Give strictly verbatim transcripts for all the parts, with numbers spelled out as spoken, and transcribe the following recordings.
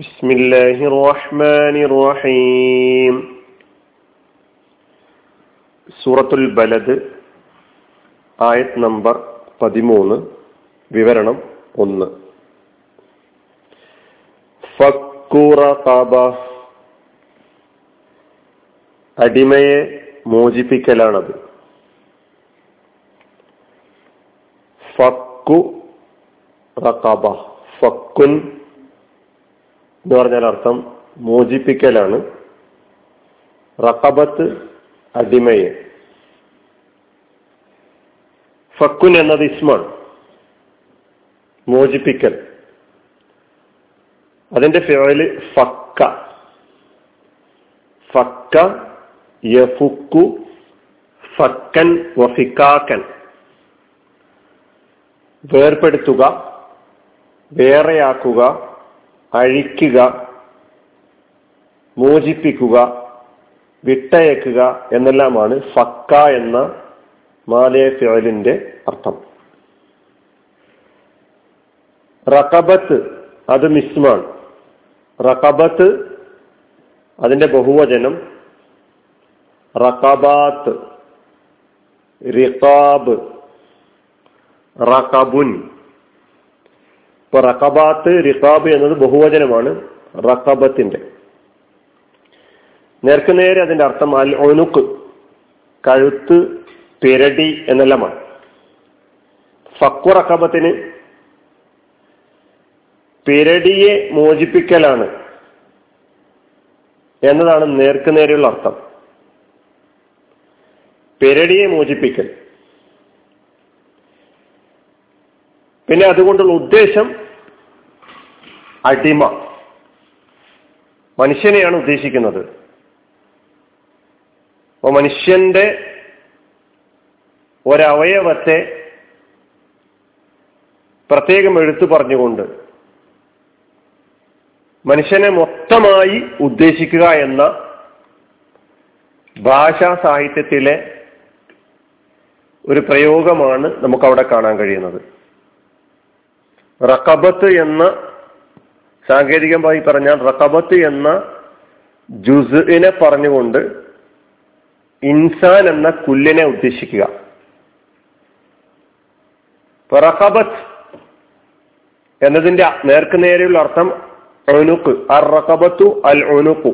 ബിസ്മില്ലാഹിർ റഹ്മാനിർ റഹീം. സൂറത്തുൽ ബലദ് ആയത് നമ്പർ പതിമൂന്ന്, വിവരണം ഒന്ന്. ഫക്കു റഖബ, അടിമയെ മോചിപ്പിക്കലാണത്. ഫക്കു റഖബ, ഫക്കുൻ എന്ന് പറഞ്ഞാൽ അർത്ഥം മോചിപ്പിക്കലാണ്. റഖബത്ത് അടിമയെ. ഫക്കുൻ എന്നത് ഇസ്മാണ്, മോചിപ്പിക്കൽ. അതിന്റെ ഫിഅല് ഫക്ക. ഫക്ക യഫുക്കു ഫക്കൻ വഫിക്കാക്കൻ, വേർപെടുത്തുക, വേറെയാക്കുക, അഴിക്കുക, മോചിപ്പിക്കുക, വിട്ടയക്കുക എന്നെല്ലാമാണ് ഫക്ക എന്ന മാലയ ഫിഅലിന്റെ അർത്ഥം. റഖബത്ത് അത് മിസ്മാണ്. റഖബത്ത് അതിന്റെ ബഹുവചനം റഖബാത്ത്, റിഖാബ്, റഖബുൻ. ഇപ്പൊ റഖബാത്ത്, റിഖാബ് എന്നത് ബഹുവചനമാണ് റഖബത്തിന്റെ. നേർക്കുനേരെ അതിന്റെ അർത്ഥം അൽ ഉനുഖ്, കഴുത്ത്, പിരടി എന്നെല്ലാമാണ്. ഫക്കു റഖബത്തിന് പിരടിയെ മോചിപ്പിക്കലാണ് എന്നതാണ് നേർക്കുനേരെയുള്ള അർത്ഥം. പിരടിയെ മോചിപ്പിക്കൽ. പിന്നെ അതുകൊണ്ടുള്ള ഉദ്ദേശം അടിമ, മനുഷ്യനെയാണ് ഉദ്ദേശിക്കുന്നത്. അപ്പോൾ മനുഷ്യന്റെ ഒരവയവത്തെ പ്രത്യേകം എടുത്തു പറഞ്ഞുകൊണ്ട് മനുഷ്യനെ മൊത്തമായി ഉദ്ദേശിക്കുക എന്ന ഭാഷാ സാഹിത്യത്തിലെ ഒരു പ്രയോഗമാണ് നമുക്കവിടെ കാണാൻ കഴിയുന്നത്. റഖബത്ത് എന്ന, സാങ്കേതികമായി പറഞ്ഞാൽ റഖബത്ത് എന്ന ജുസ്ഇനെ പറഞ്ഞുകൊണ്ട് ഇൻസാൻ എന്ന കുല്ലിനെ ഉദ്ദേശിക്കുക. റഖബത്ത് എന്നതിന്റെ നേർക്കുനേരെയുള്ള അർത്ഥം ഉനുഖ്. അർ റഖബത്തു അൽ ഉനുഖ്,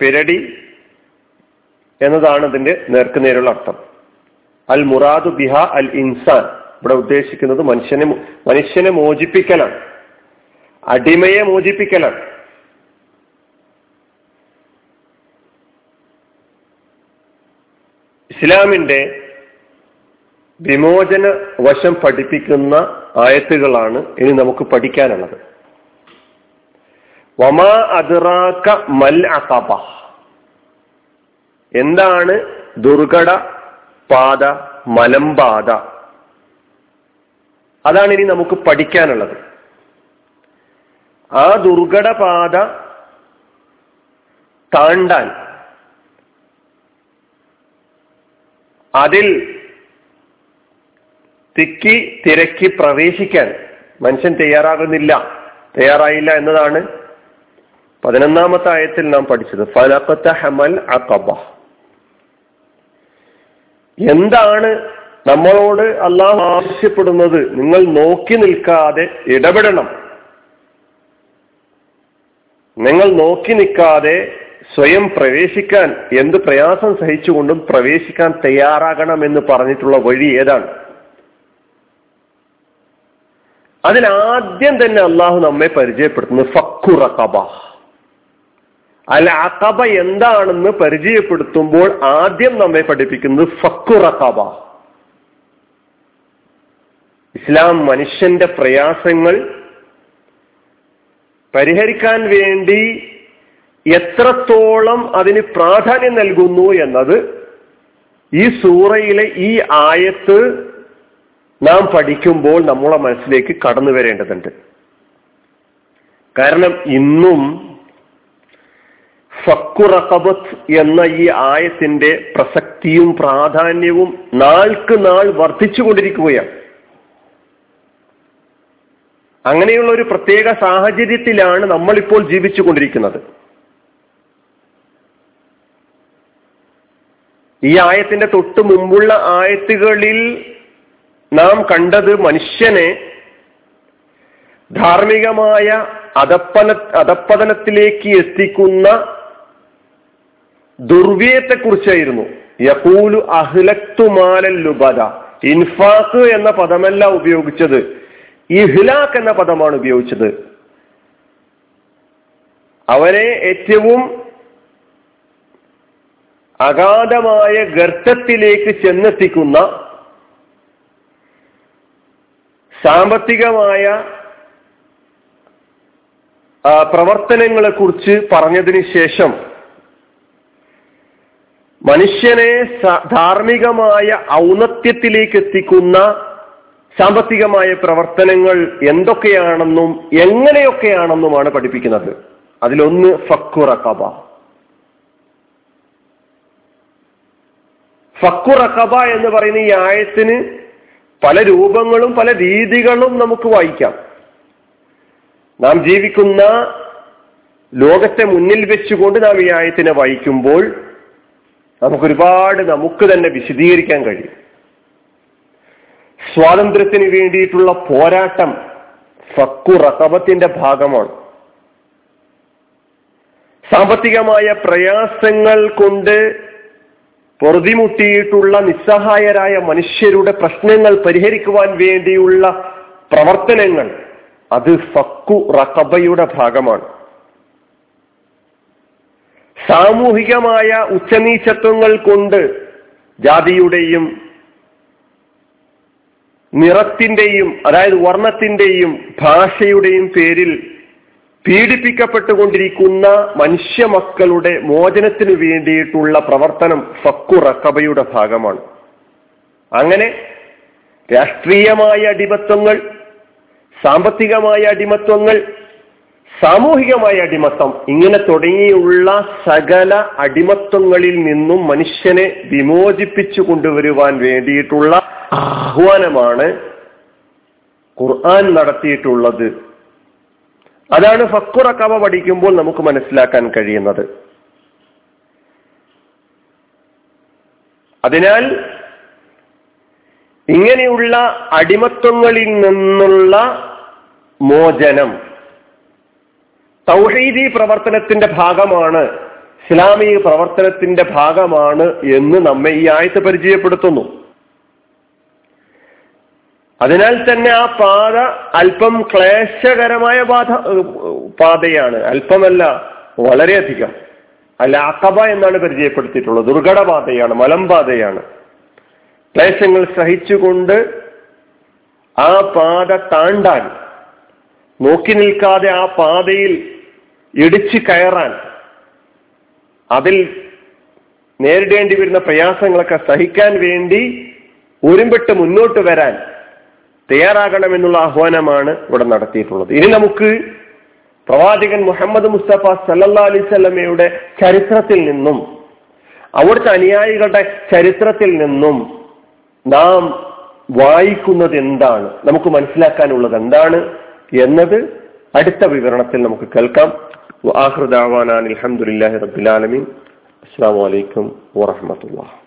പിരടി എന്നതാണ് അതിന്റെ നേർക്കുനേരെയുള്ള അർത്ഥം. അൽ മുറാദു ബിഹ അൽ ഇൻസാൻ, ഇവിടെ ഉദ്ദേശിക്കുന്നത് മനുഷ്യനെ മനുഷ്യനെ മോചിപ്പിക്കലാണ്, അടിമയെ മോചിപ്പിക്കലാണ്. ഇസ്ലാമിന്റെ വിമോചന വശം പഠിപ്പിക്കുന്ന ആയത്തുകളാണ് ഇനി നമുക്ക് പഠിക്കാനുള്ളത്. വമാ അദ്റാക മൽ അഖബ, എന്താണ് ദുർഘട പാത, മലമ്പാത, അതാണ് ഇനി നമുക്ക് പഠിക്കാനുള്ളത്. ആ ദുർഘട പാത താണ്ടാൻ, അതിൽ തിക്കി തിരക്കി പ്രവേശിക്കാൻ മനുഷ്യൻ തയ്യാറാകുന്നില്ല, തയ്യാറായില്ല എന്നതാണ് പതിനൊന്നാമത്തെ ആയത്തിൽ നാം പഠിച്ചത്. ഫലഖതഹമൽ അഖബ, എന്താണ് നമ്മളോട് അല്ലാഹു ആവശ്യപ്പെടുന്നത്? നിങ്ങൾ നോക്കി നിൽക്കാതെ ഇടപെടണം, നിങ്ങൾ നോക്കി നിൽക്കാതെ സ്വയം പ്രവേശിക്കാൻ, എന്ത് പ്രയാസം സഹിച്ചുകൊണ്ടും പ്രവേശിക്കാൻ തയ്യാറാകണം എന്ന് പറഞ്ഞിട്ടുള്ള വഴി ഏതാണ്? അതിലാദ്യം തന്നെ അല്ലാഹു നമ്മെ പരിചയപ്പെടുത്തുന്നു ഫക്കു റഖബ. അൽ അഖബ എന്താണെന്ന് പരിചയപ്പെടുത്തുമ്പോൾ ആദ്യം നമ്മെ പഠിപ്പിക്കുന്നത് ഫക്കു റഖബ. ഇസ്ലാം മനുഷ്യന്റെ പ്രയാസങ്ങൾ പരിഹരിക്കാൻ വേണ്ടി എത്രത്തോളം അതിന് പ്രാധാന്യം നൽകുന്നു എന്നത് ഈ സൂറയിലെ ഈ ആയത്ത് നാം പഠിക്കുമ്പോൾ നമ്മുടെ മനസ്സിലേക്ക് കടന്നു വരേണ്ടതുണ്ട്. കാരണം ഇന്നും ഫക്കു റഖബത്ത് എന്ന ഈ ആയത്തിന്റെ പ്രസക്തിയും പ്രാധാന്യവും നാൾക്ക് നാൾ വർദ്ധിച്ചുകൊണ്ടിരിക്കുകയാണ്. അങ്ങനെയുള്ള ഒരു പ്രത്യേക സാഹചര്യത്തിലാണ് നമ്മളിപ്പോൾ ജീവിച്ചു കൊണ്ടിരിക്കുന്നത്. ഈ ആയത്തിന്റെ തൊട്ട് മുമ്പുള്ള ആയത്തുകളിൽ നാം കണ്ടത് മനുഷ്യനെ ധാർമ്മികമായ അധപ്പന അധപ്പതനത്തിലേക്ക് എത്തിക്കുന്ന ദുർവ്യയത്തെക്കുറിച്ചായിരുന്നു. യഖൂലു അഹ്ലക്തു മാലൽ ലുബദ, ഇൻഫാഖ് എന്ന പദമല്ല ഉപയോഗിച്ചത്, ഇഹ്ലാഖ് എന്ന പദമാണ് ഉപയോഗിച്ചത്. അവനെ ഏറ്റവും അഗാധമായ ഗർത്തത്തിലേക്ക് ചെന്നെത്തിക്കുന്ന സാമ്പത്തികമായ പ്രവർത്തനങ്ങളെ കുറിച്ച് പറഞ്ഞതിന് ശേഷം മനുഷ്യനെ ധാർമ്മികമായ ഔന്നത്യത്തിലേക്ക് എത്തിക്കുന്ന സാമ്പത്തികമായ പ്രവർത്തനങ്ങൾ എന്തൊക്കെയാണെന്നും എങ്ങനെയൊക്കെയാണെന്നുമാണ് പഠിപ്പിക്കുന്നത്. അതിലൊന്ന് ഫഖു റഖബ. ഫഖു റഖബ എന്ന് പറയുന്ന ഈ ആയത്തിന് പല രൂപങ്ങളും പല രീതികളും നമുക്ക് വായിക്കാം. നാം ജീവിക്കുന്ന ലോകത്തെ മുന്നിൽ വെച്ചുകൊണ്ട് നാം ഈ ആയത്തിനെ വായിക്കുമ്പോൾ നമുക്കൊരുപാട് നമുക്ക് തന്നെ വിശദീകരിക്കാൻ കഴിയും. സ്വാതന്ത്ര്യത്തിന് വേണ്ടിയിട്ടുള്ള പോരാട്ടം ഫഖു റഖബത്തിന്റെ ഭാഗമാണ്. സാമ്പത്തികമായ പ്രയാസങ്ങൾ കൊണ്ട് പൊറുതിമുട്ടിയിട്ടുള്ള നിസ്സഹായരായ മനുഷ്യരുടെ പ്രശ്നങ്ങൾ പരിഹരിക്കുവാൻ വേണ്ടിയുള്ള പ്രവർത്തനങ്ങൾ അത് ഫഖു റഖബയുടെ ഭാഗമാണ്. സാമൂഹികമായ ഉച്ചനീചത്വങ്ങൾ കൊണ്ട് ജാതിയുടെയും നിറത്തിന്റെയും അതായത് വർണ്ണത്തിന്റെയും ഭാഷയുടെയും പേരിൽ പീഡിപ്പിക്കപ്പെട്ടുകൊണ്ടിരിക്കുന്ന മനുഷ്യ മക്കളുടെ മോചനത്തിനു വേണ്ടിയിട്ടുള്ള പ്രവർത്തനം ഫഖു റഖബയുടെ ഭാഗമാണ്. അങ്ങനെ രാഷ്ട്രീയമായ അടിമത്വങ്ങൾ, സാമ്പത്തികമായ അടിമത്വങ്ങൾ, സാമൂഹികമായ അടിമത്വം, ഇങ്ങനെ തുടങ്ങിയുള്ള സകല അടിമത്വങ്ങളിൽ നിന്നും മനുഷ്യനെ വിമോചിപ്പിച്ചു കൊണ്ടുവരുവാൻ വേണ്ടിയിട്ടുള്ള ആഹ്വാനമാണ് ഖുർആൻ നടത്തിയിട്ടുള്ളത്. അതാണ് ഫഖു റഖബ പഠിക്കുമ്പോൾ നമുക്ക് മനസ്സിലാക്കാൻ കഴിയുന്നത്. അതിനാൽ ഇങ്ങനെയുള്ള അടിമത്വങ്ങളിൽ നിന്നുള്ള മോചനം തൗഹീദി പ്രവർത്തനത്തിന്റെ ഭാഗമാണ്, ഇസ്ലാമിക പ്രവർത്തനത്തിന്റെ ഭാഗമാണ് എന്ന് നമ്മെ ഈ ആയത്ത് പരിചയപ്പെടുത്തുന്നു. അതിനാൽ തന്നെ ആ പാത അല്പം ക്ലേശകരമായ പാത പാതയാണ് അല്പമല്ല, വളരെയധികം. അല്ല, അഖബ എന്നാണ് പരിചയപ്പെടുത്തിയിട്ടുള്ളത്. ദുർഘട പാതയാണ്, മലമ്പാതയാണ്. ക്ലേശങ്ങൾ സഹിച്ചുകൊണ്ട് ആ പാത താണ്ടാൻ, നോക്കി നിൽക്കാതെ ആ പാതയിൽ ഇടിച്ചു കയറാൻ, അതിൽ നേരിടേണ്ടി വരുന്ന പ്രയാസങ്ങളൊക്കെ സഹിക്കാൻ വേണ്ടി ഒരുമ്പെട്ട് മുന്നോട്ട് വരാൻ തയ്യാറാകണമെന്നുള്ള ആഹ്വാനമാണ് ഇവിടെ നടത്തിയിട്ടുള്ളത്. ഇനി നമുക്ക് പ്രവാചകൻ മുഹമ്മദ് മുസ്തഫ സല്ലല്ലാഹു അലൈഹി വസല്ലമയുടെ ചരിത്രത്തിൽ നിന്നും അവിടുത്തെ അനുയായികളുടെ ചരിത്രത്തിൽ നിന്നും നാം വായിക്കുന്നത് എന്താണ്, നമുക്ക് മനസ്സിലാക്കാനുള്ളത് എന്താണ് എന്നത് അടുത്ത വിവരണത്തിൽ നമുക്ക് കേൾക്കാം. വആഖിറു ദഅ്വാനാ അൽഹംദുലില്ലാഹി റബ്ബിൽ ആലമീൻ. അസ്സലാമു അലൈക്കും വറഹ്മത്തുള്ളാഹി.